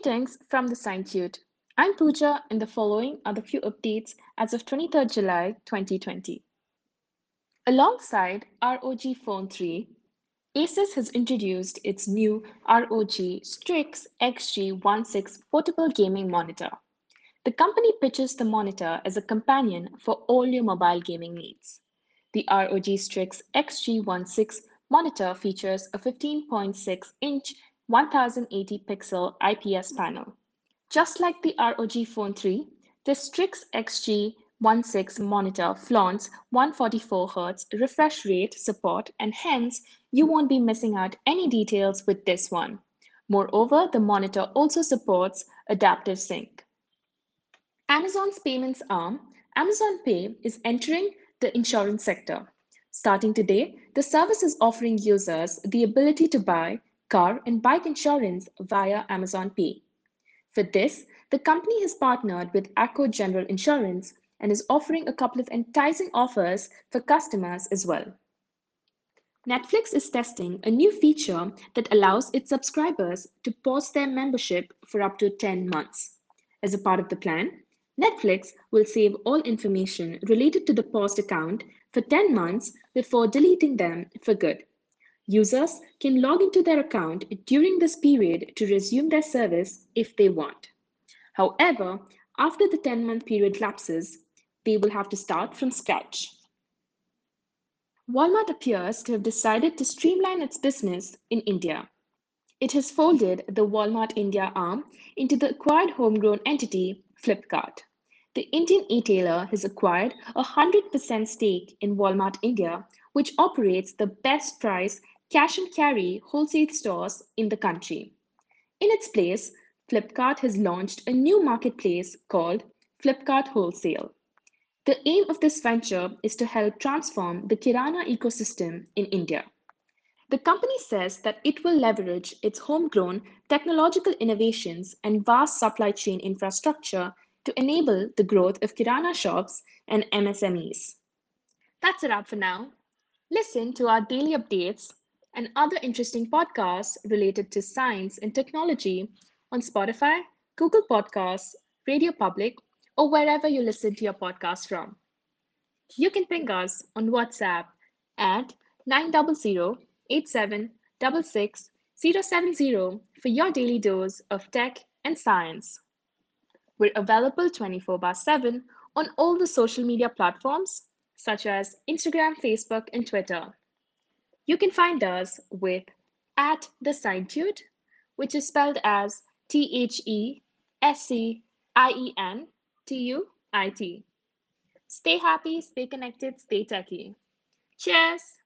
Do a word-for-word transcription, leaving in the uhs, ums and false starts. Greetings from the Scientuit. I'm Pooja, and the following are the few updates as of twenty-third July twenty twenty. Alongside R O G Phone three, Asus has introduced its new R O G Strix X G sixteen portable gaming monitor. The company pitches the monitor as a companion for all your mobile gaming needs. The R O G Strix X G sixteen monitor features a fifteen point six inch one thousand eighty pixel I P S panel. Just like the R O G Phone three, the Strix X G sixteen monitor flaunts one hundred forty-four hertz refresh rate support, and hence you won't be missing out any details with this one. Moreover, the monitor also supports adaptive sync. Amazon's payments arm, Amazon Pay, is entering the insurance sector. Starting today, the service is offering users the ability to buy car and bike insurance via Amazon Pay. For this, the company has partnered with Acko General Insurance and is offering a couple of enticing offers for customers as well. Netflix is testing a new feature that allows its subscribers to pause their membership for up to ten months. As a part of the plan, Netflix will save all information related to the paused account for ten months before deleting them for good. Users can log into their account during this period to resume their service if they want. However, after the ten-month period lapses, they will have to start from scratch. Walmart appears to have decided to streamline its business in India. It has folded the Walmart India arm into the acquired homegrown entity, Flipkart. The Indian e-tailer has acquired a one hundred percent stake in Walmart India, which operates the best price cash and carry wholesale stores in the country. In its place, Flipkart has launched a new marketplace called Flipkart Wholesale. The aim of this venture is to help transform the Kirana ecosystem in India. The company says that it will leverage its homegrown technological innovations and vast supply chain infrastructure to enable the growth of Kirana shops and M S M Es. That's a wrap for now. Listen to our daily updates and other interesting podcasts related to science and technology on Spotify, Google Podcasts, Radio Public, or wherever you listen to your podcast from. You can ping us on WhatsApp at nine zero zero eight seven six six zero seven zero for your daily dose of tech and science. We're available twenty-four by seven on all the social media platforms such as Instagram, Facebook, and Twitter. You can find us with at the Scientuit, which is spelled as T H E S C I E N T U I T. Stay happy, stay connected, stay techie. Cheers!